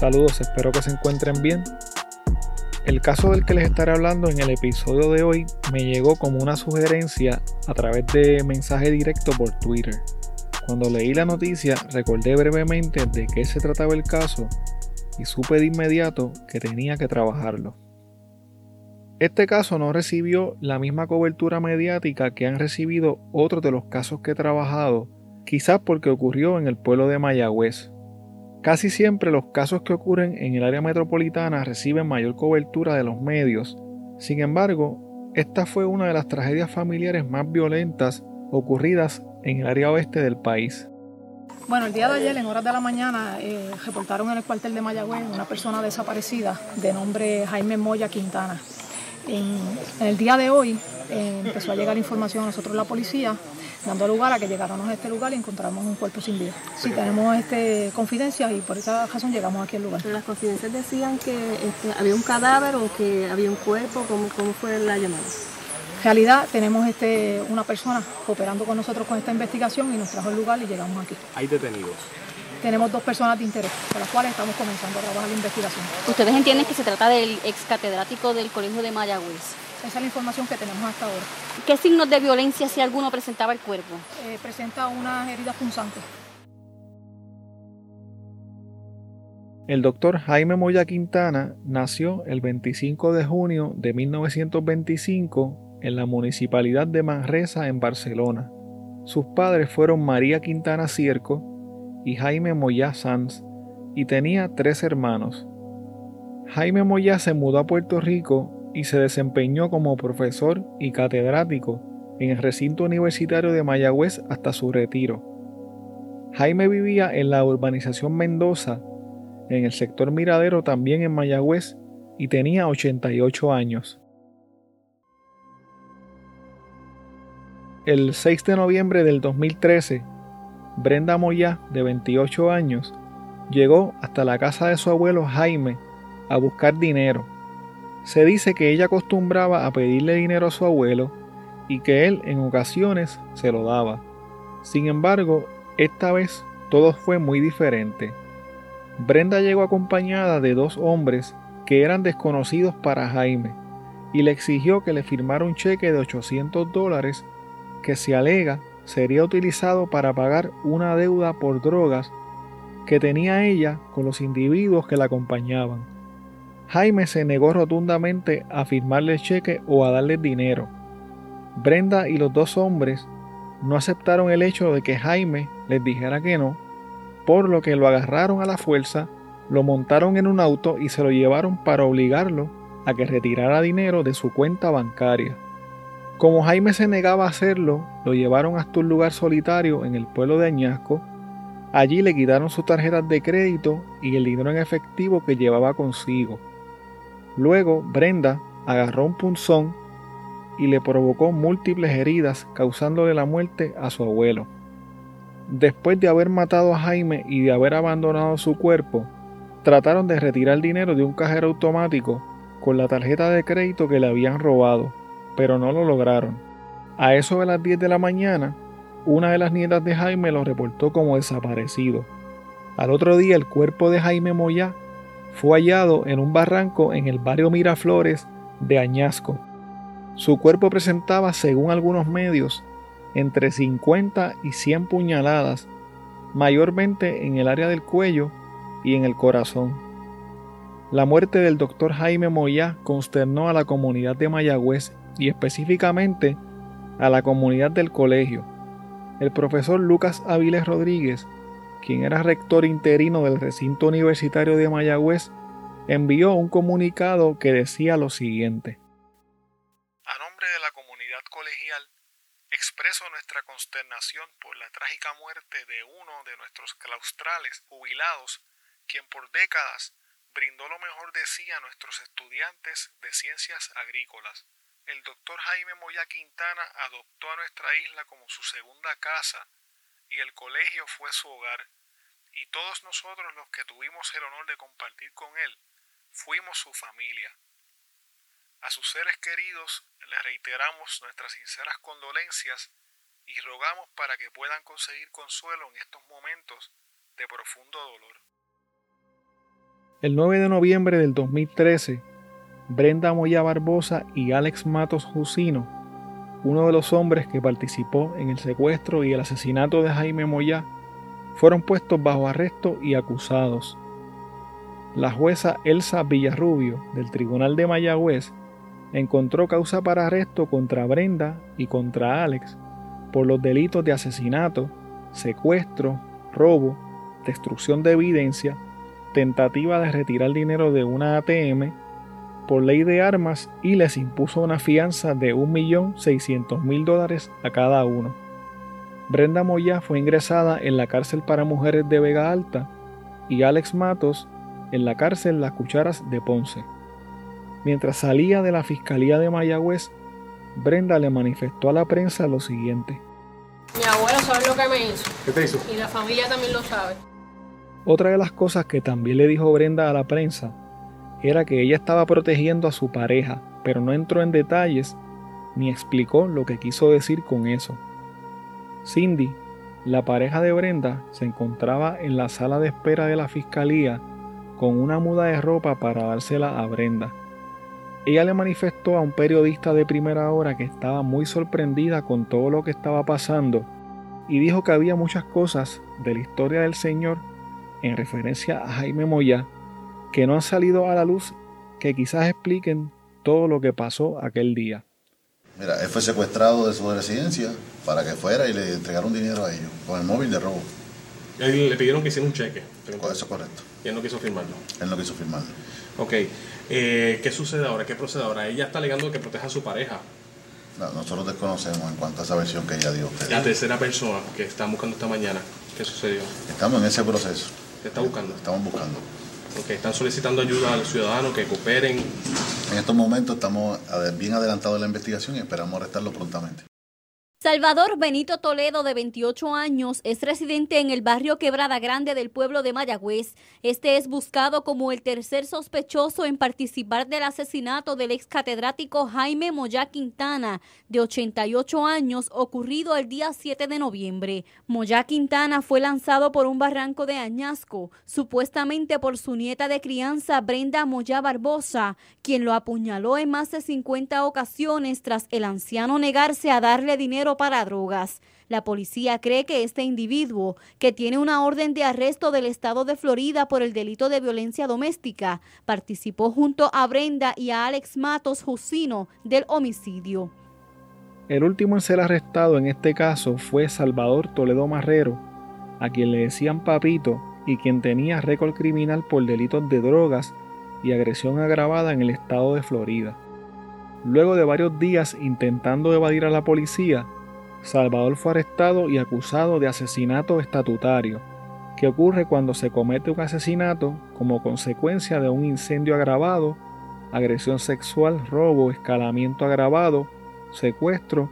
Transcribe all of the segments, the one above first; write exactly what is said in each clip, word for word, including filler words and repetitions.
Saludos, espero que se encuentren bien. El caso del que les estaré hablando en el episodio de hoy me llegó como una sugerencia a través de mensaje directo por Twitter. Cuando leí la noticia, recordé brevemente de qué se trataba el caso y supe de inmediato que tenía que trabajarlo. Este caso no recibió la misma cobertura mediática que han recibido otros de los casos que he trabajado, quizás porque ocurrió en el pueblo de Mayagüez. Casi siempre los casos que ocurren en el área metropolitana reciben mayor cobertura de los medios. Sin embargo, esta fue una de las tragedias familiares más violentas ocurridas en el área oeste del país. Bueno, el día de ayer, en horas de la mañana, eh, reportaron en el cuartel de Mayagüez una persona desaparecida de nombre Jaime Moya Quintana. En, en el día de hoy eh, empezó a llegar información a nosotros la policía, dando lugar a que llegáramos a este lugar y encontramos un cuerpo sin vida. Sí, tenemos este, confidencias y por esa razón llegamos aquí al lugar. Pero las confidencias decían que este, había un cadáver o que había un cuerpo, ¿cómo, cómo fue la llamada? En realidad tenemos este, una persona cooperando con nosotros con esta investigación y nos trajo el lugar y llegamos aquí. ¿Hay detenidos? Tenemos dos personas de interés, con las cuales estamos comenzando a trabajar la investigación. ¿Ustedes entienden que se trata del ex catedrático del Colegio de Mayagüez? Esa es la información que tenemos hasta ahora. ¿Qué signos de violencia, si alguno, presentaba el cuerpo? Eh, presenta unas heridas punzantes. El doctor Jaime Moya Quintana nació el veinticinco de junio de mil novecientos veinticinco en la municipalidad de Manresa, en Barcelona. Sus padres fueron María Quintana Cierco y Jaime Moyá Sanz, y tenía tres hermanos. Jaime Moya se mudó a Puerto Rico y se desempeñó como profesor y catedrático en el Recinto Universitario de Mayagüez hasta su retiro. Jaime vivía en la urbanización Mendoza, en el sector Miradero, también en Mayagüez, y tenía ochenta y ocho años. El seis de noviembre del dos mil trece, Brenda Moyá, de veintiocho años, llegó hasta la casa de su abuelo Jaime a buscar dinero. Se dice que ella acostumbraba a pedirle dinero a su abuelo y que él en ocasiones se lo daba. Sin embargo, esta vez todo fue muy diferente. Brenda llegó acompañada de dos hombres que eran desconocidos para Jaime y le exigió que le firmara un cheque de ochocientos dólares que se alega sería utilizado para pagar una deuda por drogas que tenía ella con los individuos que la acompañaban. Jaime se negó rotundamente a firmarle el cheque o a darle dinero. Brenda y los dos hombres no aceptaron el hecho de que Jaime les dijera que no, por lo que lo agarraron a la fuerza, lo montaron en un auto y se lo llevaron para obligarlo a que retirara dinero de su cuenta bancaria. Como Jaime se negaba a hacerlo, lo llevaron hasta un lugar solitario en el pueblo de Añasco. Allí le quitaron sus tarjetas de crédito y el dinero en efectivo que llevaba consigo. Luego, Brenda agarró un punzón y le provocó múltiples heridas, causándole la muerte a su abuelo. Después de haber matado a Jaime y de haber abandonado su cuerpo, trataron de retirar dinero de un cajero automático con la tarjeta de crédito que le habían robado, pero no lo lograron. A eso de las diez de la mañana, una de las nietas de Jaime lo reportó como desaparecido. Al otro día, el cuerpo de Jaime Moyá fue hallado en un barranco en el barrio Miraflores de Añasco. Su cuerpo presentaba, según algunos medios, entre cincuenta y cien puñaladas, mayormente en el área del cuello y en el corazón. La muerte del doctor Jaime Moyá consternó a la comunidad de Mayagüez y específicamente a la comunidad del colegio. El profesor Lucas Aviles Rodríguez, quien era rector interino del Recinto Universitario de Mayagüez, envió un comunicado que decía lo siguiente: a nombre de la comunidad colegial, expreso nuestra consternación por la trágica muerte de uno de nuestros claustrales jubilados, quien por décadas brindó lo mejor de sí a nuestros estudiantes de ciencias agrícolas. El doctor Jaime Moya Quintana adoptó a nuestra isla como su segunda casa y el colegio fue su hogar, y todos nosotros los que tuvimos el honor de compartir con él, fuimos su familia. A sus seres queridos les reiteramos nuestras sinceras condolencias y rogamos para que puedan conseguir consuelo en estos momentos de profundo dolor. El nueve de noviembre del dos mil trece, Brenda Moyá Barbosa y Alex Matos Jusino, uno de los hombres que participó en el secuestro y el asesinato de Jaime Moyá, fueron puestos bajo arresto y acusados. La jueza Elsa Villarrubio, del Tribunal de Mayagüez, encontró causa para arresto contra Brenda y contra Alex por los delitos de asesinato, secuestro, robo, destrucción de evidencia, tentativa de retirar dinero de una A T M, por ley de armas, y les impuso una fianza de un millón seiscientos mil dólares a cada uno. Brenda Moyá fue ingresada en la cárcel para mujeres de Vega Alta y Alex Matos en la cárcel Las Cucharas de Ponce. Mientras salía de la Fiscalía de Mayagüez, Brenda le manifestó a la prensa lo siguiente. Mi abuelo sabe lo que me hizo. ¿Qué te hizo? Y la familia también lo sabe. Otra de las cosas que también le dijo Brenda a la prensa era que ella estaba protegiendo a su pareja, pero no entró en detalles ni explicó lo que quiso decir con eso. Cindy, la pareja de Brenda, se encontraba en la sala de espera de la fiscalía con una muda de ropa para dársela a Brenda. Ella le manifestó a un periodista de Primera Hora que estaba muy sorprendida con todo lo que estaba pasando y dijo que había muchas cosas de la historia del señor en referencia a Jaime Moyá que no han salido a la luz, que quizás expliquen todo lo que pasó aquel día. Mira, él fue secuestrado de su residencia para que fuera y le entregaron dinero a ellos, con el móvil de robo. Le pidieron que hiciera un cheque. Eso es correcto. Y él no quiso firmarlo. Él no quiso firmarlo. Ok. Eh, ¿Qué sucede ahora? ¿Qué procede ahora? Ella está alegando que proteja a su pareja. No, nosotros desconocemos en cuanto a esa versión que ella dio. Usted. La tercera persona que están buscando esta mañana, ¿qué sucedió? Estamos en ese proceso. ¿Se está buscando? Estamos buscando. Okay, están solicitando ayuda a los ciudadanos que cooperen. En estos momentos estamos bien adelantados en la investigación y esperamos arrestarlo prontamente. Salvador Benito Toledo, de veintiocho años, es residente en el barrio Quebrada Grande del pueblo de Mayagüez. Este es buscado como el tercer sospechoso en participar del asesinato del ex catedrático Jaime Moya Quintana, de ochenta y ocho años, ocurrido el día siete de noviembre. Moya Quintana fue lanzado por un barranco de Añasco, supuestamente por su nieta de crianza Brenda Moyá Barbosa, quien lo apuñaló en más de cincuenta ocasiones tras el anciano negarse a darle dinero para drogas. La policía cree que este individuo, que tiene una orden de arresto del estado de Florida por el delito de violencia doméstica, participó junto a Brenda y a Alex Matos Jusino del homicidio. El último en ser arrestado en este caso fue Salvador Toledo Marrero, a quien le decían Papito y quien tenía récord criminal por delitos de drogas y agresión agravada en el estado de Florida. Luego de varios días intentando evadir a la policía, Salvador fue arrestado y acusado de asesinato estatutario, que ocurre cuando se comete un asesinato como consecuencia de un incendio agravado, agresión sexual, robo, escalamiento agravado, secuestro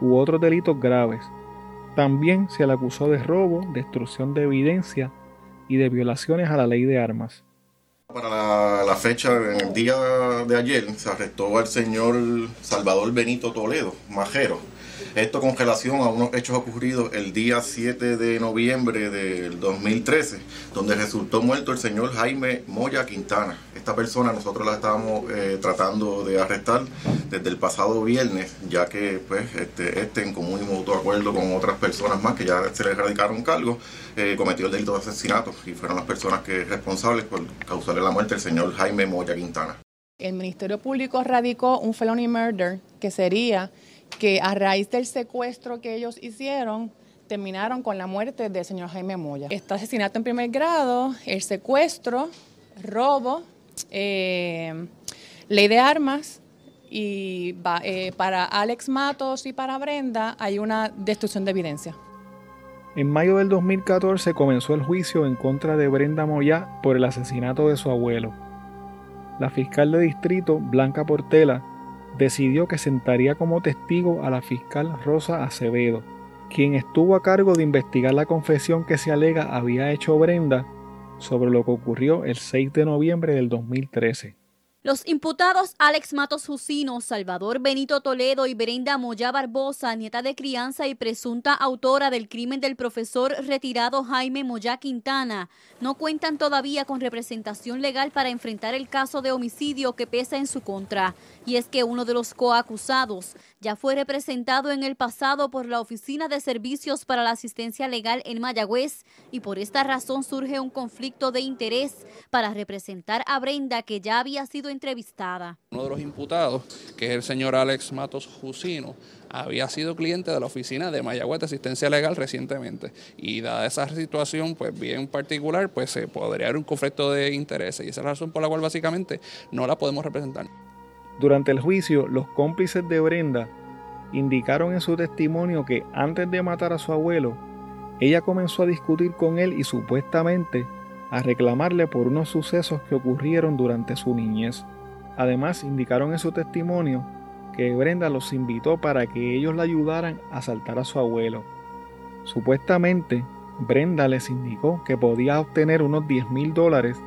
u otros delitos graves. También se le acusó de robo, destrucción de evidencia y de violaciones a la ley de armas. Para la, la fecha, en el día de ayer, se arrestó al señor Salvador Benito Toledo Marrero. Esto con relación a unos hechos ocurridos el día siete de noviembre del dos mil trece, donde resultó muerto el señor Jaime Moya Quintana. Esta persona nosotros la estábamos eh, tratando de arrestar desde el pasado viernes, ya que pues este, este en común y mutuo acuerdo con otras personas más que ya se le erradicaron cargos, eh, cometió el delito de asesinato y fueron las personas que responsables por causarle la muerte al señor Jaime Moya Quintana. El Ministerio Público radicó un felony murder, que sería que a raíz del secuestro que ellos hicieron, terminaron con la muerte del señor Jaime Moya. Este asesinato en primer grado, el secuestro, robo, eh, ley de armas, y eh, para Alex Matos y para Brenda hay una destrucción de evidencia. En mayo del dos mil catorce comenzó el juicio en contra de Brenda Moyá por el asesinato de su abuelo. La fiscal de distrito, Blanca Portela, decidió que sentaría como testigo a la fiscal Rosa Acevedo, quien estuvo a cargo de investigar la confesión que se alega había hecho Brenda sobre lo que ocurrió el seis de noviembre del dos mil trece. Los imputados Alex Matos Jusino, Salvador Benito Toledo y Brenda Moyá Barbosa, nieta de crianza y presunta autora del crimen del profesor retirado Jaime Moya Quintana, no cuentan todavía con representación legal para enfrentar el caso de homicidio que pesa en su contra. Y es que uno de los coacusados ya fue representado en el pasado por la Oficina de Servicios para la Asistencia Legal en Mayagüez y por esta razón surge un conflicto de interés para representar a Brenda, que ya había sido entrevistada. Uno de los imputados, que es el señor Alex Matos Jusino, había sido cliente de la oficina de Mayagüez de Asistencia Legal recientemente, y dada esa situación pues bien particular, pues se podría haber un conflicto de intereses, y esa es la razón por la cual básicamente no la podemos representar. Durante el juicio, los cómplices de Brenda indicaron en su testimonio que antes de matar a su abuelo, ella comenzó a discutir con él y supuestamente a reclamarle por unos sucesos que ocurrieron durante su niñez. Además, indicaron en su testimonio que Brenda los invitó para que ellos la ayudaran a asaltar a su abuelo. Supuestamente, Brenda les indicó que podía obtener unos diez mil dólares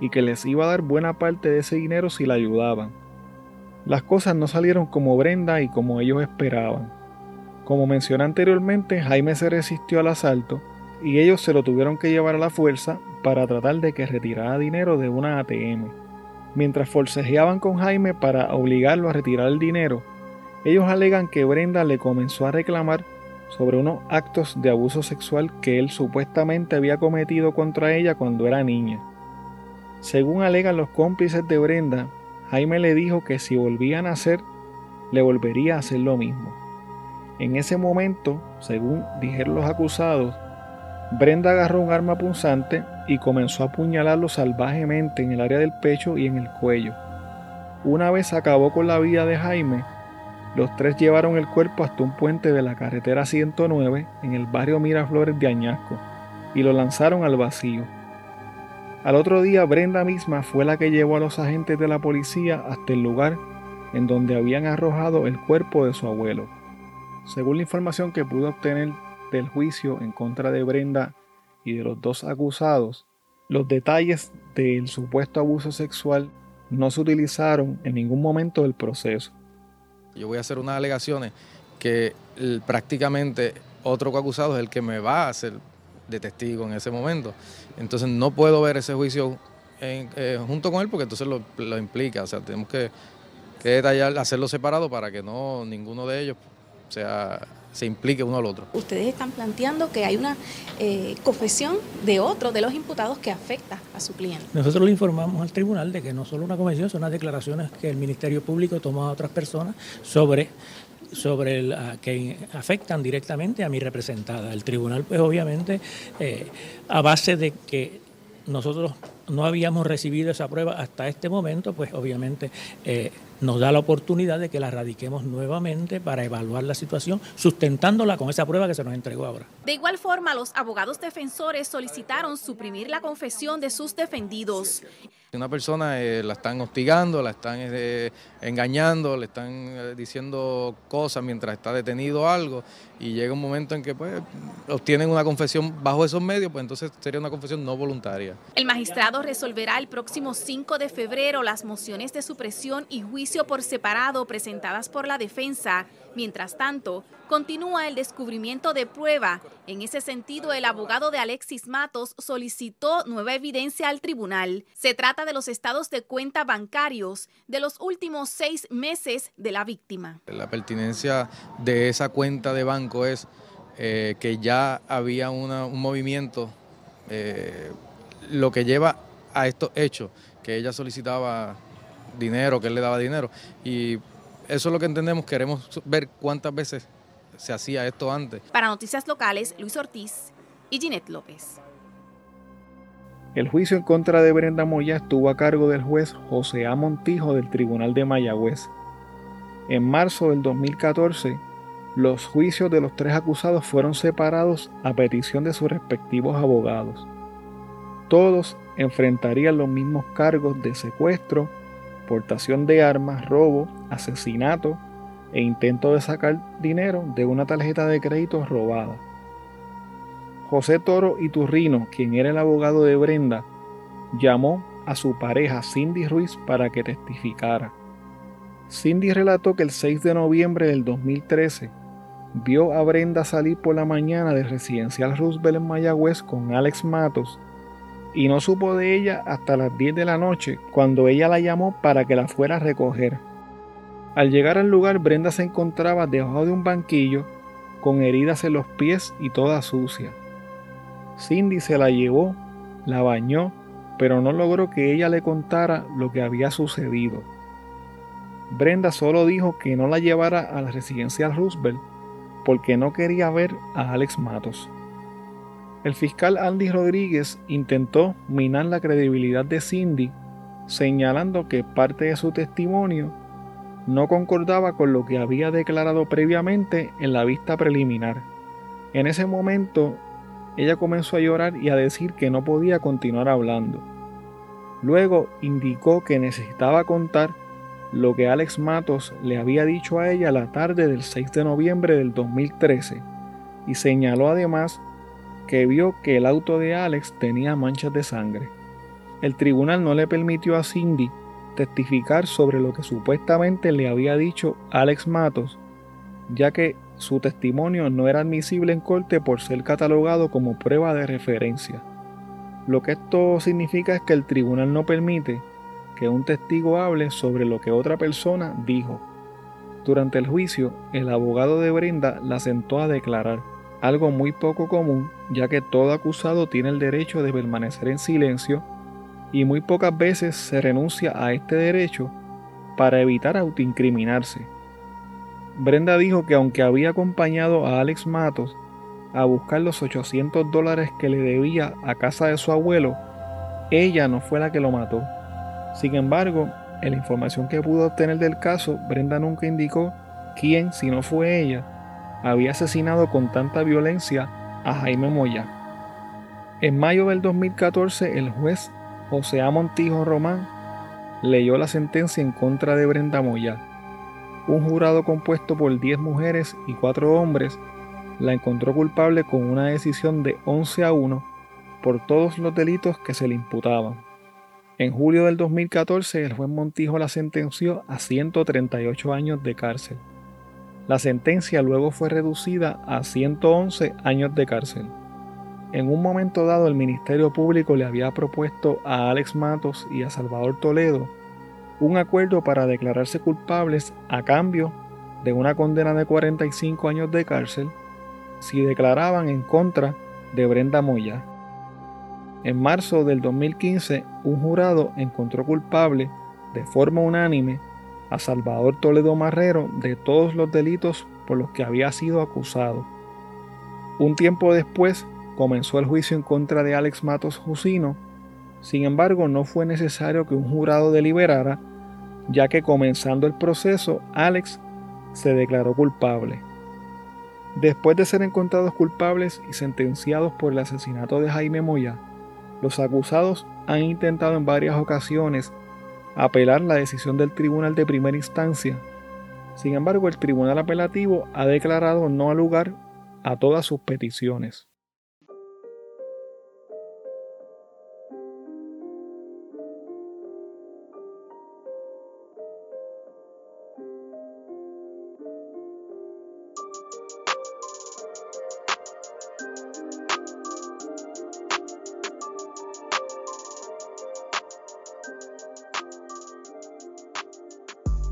y que les iba a dar buena parte de ese dinero si la ayudaban. Las cosas no salieron como Brenda y como ellos esperaban. Como mencioné anteriormente, Jaime se resistió al asalto y ellos se lo tuvieron que llevar a la fuerza para tratar de que retirara dinero de una A T M. Mientras forcejeaban con Jaime para obligarlo a retirar el dinero, ellos alegan que Brenda le comenzó a reclamar sobre unos actos de abuso sexual que él supuestamente había cometido contra ella cuando era niña. Según alegan los cómplices de Brenda, Jaime le dijo que si volvían a hacer, le volvería a hacer lo mismo. En ese momento, según dijeron los acusados, Brenda agarró un arma punzante y comenzó a apuñalarlo salvajemente en el área del pecho y en el cuello. Una vez acabó con la vida de Jaime, los tres llevaron el cuerpo hasta un puente de la carretera ciento nueve en el barrio Miraflores de Añasco y lo lanzaron al vacío. Al otro día, Brenda misma fue la que llevó a los agentes de la policía hasta el lugar en donde habían arrojado el cuerpo de su abuelo. Según la información que pudo obtener del juicio en contra de Brenda y de los dos acusados, los detalles del supuesto abuso sexual no se utilizaron en ningún momento del proceso. Yo voy a hacer unas alegaciones que el, prácticamente otro coacusado es el que me va a hacer de testigo en ese momento. Entonces no puedo ver ese juicio en, eh, junto con él, porque entonces lo, lo implica. O sea, tenemos que, que detallar, hacerlo separado para que no ninguno de ellos sea... se implique uno al otro. Ustedes están planteando que hay una eh, confesión de otro de los imputados que afecta a su cliente. Nosotros le informamos al tribunal de que no solo una confesión, son unas declaraciones que el Ministerio Público toma a otras personas sobre, sobre el, a, que afectan directamente a mi representada. El tribunal, pues obviamente, eh, a base de que nosotros no habíamos recibido esa prueba hasta este momento, pues obviamente eh, nos da la oportunidad de que la radiquemos nuevamente para evaluar la situación, sustentándola con esa prueba que se nos entregó ahora. De igual forma, los abogados defensores solicitaron suprimir la confesión de sus defendidos. Una persona eh, la están hostigando, la están eh, engañando, le están eh, diciendo cosas mientras está detenido algo, y llega un momento en que pues obtienen una confesión bajo esos medios, pues entonces sería una confesión no voluntaria. El magistrado resolverá el próximo cinco de febrero las mociones de supresión y juicio por separado presentadas por la defensa. Mientras tanto, continúa el descubrimiento de prueba. En ese sentido, el abogado de Alexis Matos solicitó nueva evidencia al tribunal. Se trata de los estados de cuenta bancarios de los últimos seis meses de la víctima. La pertinencia de esa cuenta de banco es eh, que ya había una, un movimiento eh, lo que lleva a estos hechos, que ella solicitaba dinero, que él le daba dinero, y eso es lo que entendemos. Queremos ver cuántas veces se hacía esto antes. Para Noticias Locales, Luis Ortiz y Ginette López. El juicio en contra de Brenda Moya estuvo a cargo del juez José A. Montijo del Tribunal de Mayagüez. En marzo del dos mil catorce, los juicios de los tres acusados fueron separados a petición de sus respectivos abogados. Todos enfrentarían los mismos cargos de secuestro, portación de armas, robo, asesinato e intento de sacar dinero de una tarjeta de crédito robada. José Toro Iturrino, quien era el abogado de Brenda, llamó a su pareja Cindy Ruiz para que testificara. Cindy relató que el seis de noviembre del dos mil trece vio a Brenda salir por la mañana de Residencial Roosevelt en Mayagüez con Alex Matos y no supo de ella hasta las diez de la noche, cuando ella la llamó para que la fuera a recoger. Al llegar al lugar, Brenda se encontraba debajo de un banquillo con heridas en los pies y toda sucia. Cindy se la llevó, la bañó, pero no logró que ella le contara lo que había sucedido. Brenda solo dijo que no la llevara a la Residencial Roosevelt porque no quería ver a Alex Matos. El fiscal Andy Rodríguez intentó minar la credibilidad de Cindy, señalando que parte de su testimonio no concordaba con lo que había declarado previamente en la vista preliminar. En ese momento, ella comenzó a llorar y a decir que no podía continuar hablando. Luego indicó que necesitaba contar lo que Alex Matos le había dicho a ella la tarde del seis de noviembre del dos mil trece, y señaló además que vio que el auto de Alex tenía manchas de sangre. El tribunal no le permitió a Cindy testificar sobre lo que supuestamente le había dicho Alex Matos, ya que su testimonio no era admisible en corte por ser catalogado como prueba de referencia. Lo que esto significa es que el tribunal no permite que un testigo hable sobre lo que otra persona dijo. Durante el juicio, el abogado de Brenda la sentó a declarar, algo muy poco común, ya que todo acusado tiene el derecho de permanecer en silencio y muy pocas veces se renuncia a este derecho para evitar autoincriminarse. Brenda dijo que aunque había acompañado a Alex Matos a buscar los ochocientos dólares que le debía a casa de su abuelo, ella no fue la que lo mató. Sin embargo, en la información que pudo obtener del caso, Brenda nunca indicó quién, si no fue ella, había asesinado con tanta violencia a Jaime Moya. En mayo del dos mil catorce, el juez José A. Montijo Román leyó la sentencia en contra de Brenda Moya. Un jurado compuesto por diez mujeres y cuatro hombres la encontró culpable con una decisión de once a uno por todos los delitos que se le imputaban. En julio del dos mil catorce, el juez Montijo la sentenció a ciento treinta y ocho años de cárcel. La sentencia luego fue reducida a ciento once años de cárcel. En un momento dado, el Ministerio Público le había propuesto a Alex Matos y a Salvador Toledo un acuerdo para declararse culpables a cambio de una condena de cuarenta y cinco años de cárcel si declaraban en contra de Brenda Moya. En marzo del dos mil quince, un jurado encontró culpable de forma unánime a Salvador Toledo Marrero de todos los delitos por los que había sido acusado. Un tiempo después comenzó el juicio en contra de Alex Matos Jusino. Sin embargo, no fue necesario que un jurado deliberara, ya que comenzando el proceso, Alex se declaró culpable. Después de ser encontrados culpables y sentenciados por el asesinato de Jaime Moya, los acusados han intentado en varias ocasiones apelar la decisión del tribunal de primera instancia. Sin embargo, el tribunal apelativo ha declarado no lugar a todas sus peticiones.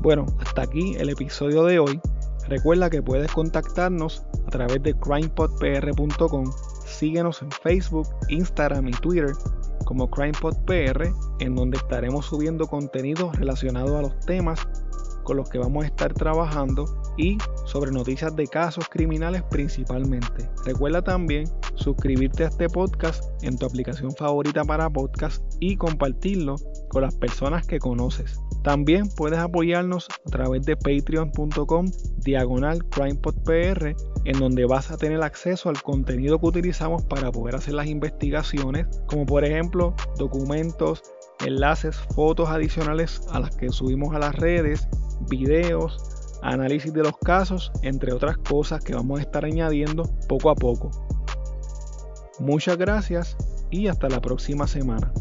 Bueno, hasta aquí el episodio de hoy. Recuerda que puedes contactarnos a través de crime pod p r punto com. Síguenos en Facebook, Instagram y Twitter como crime pod p r, en donde estaremos subiendo contenido relacionado a los temas con los que vamos a estar trabajando y sobre noticias de casos criminales principalmente. Recuerda también suscribirte a este podcast en tu aplicación favorita para podcast y compartirlo con las personas que conoces. También puedes apoyarnos a través de patreon punto com diagonal crime pod p r, en donde vas a tener acceso al contenido que utilizamos para poder hacer las investigaciones, como por ejemplo documentos, enlaces, fotos adicionales a las que subimos a las redes, videos, análisis de los casos, entre otras cosas que vamos a estar añadiendo poco a poco. Muchas gracias y hasta la próxima semana.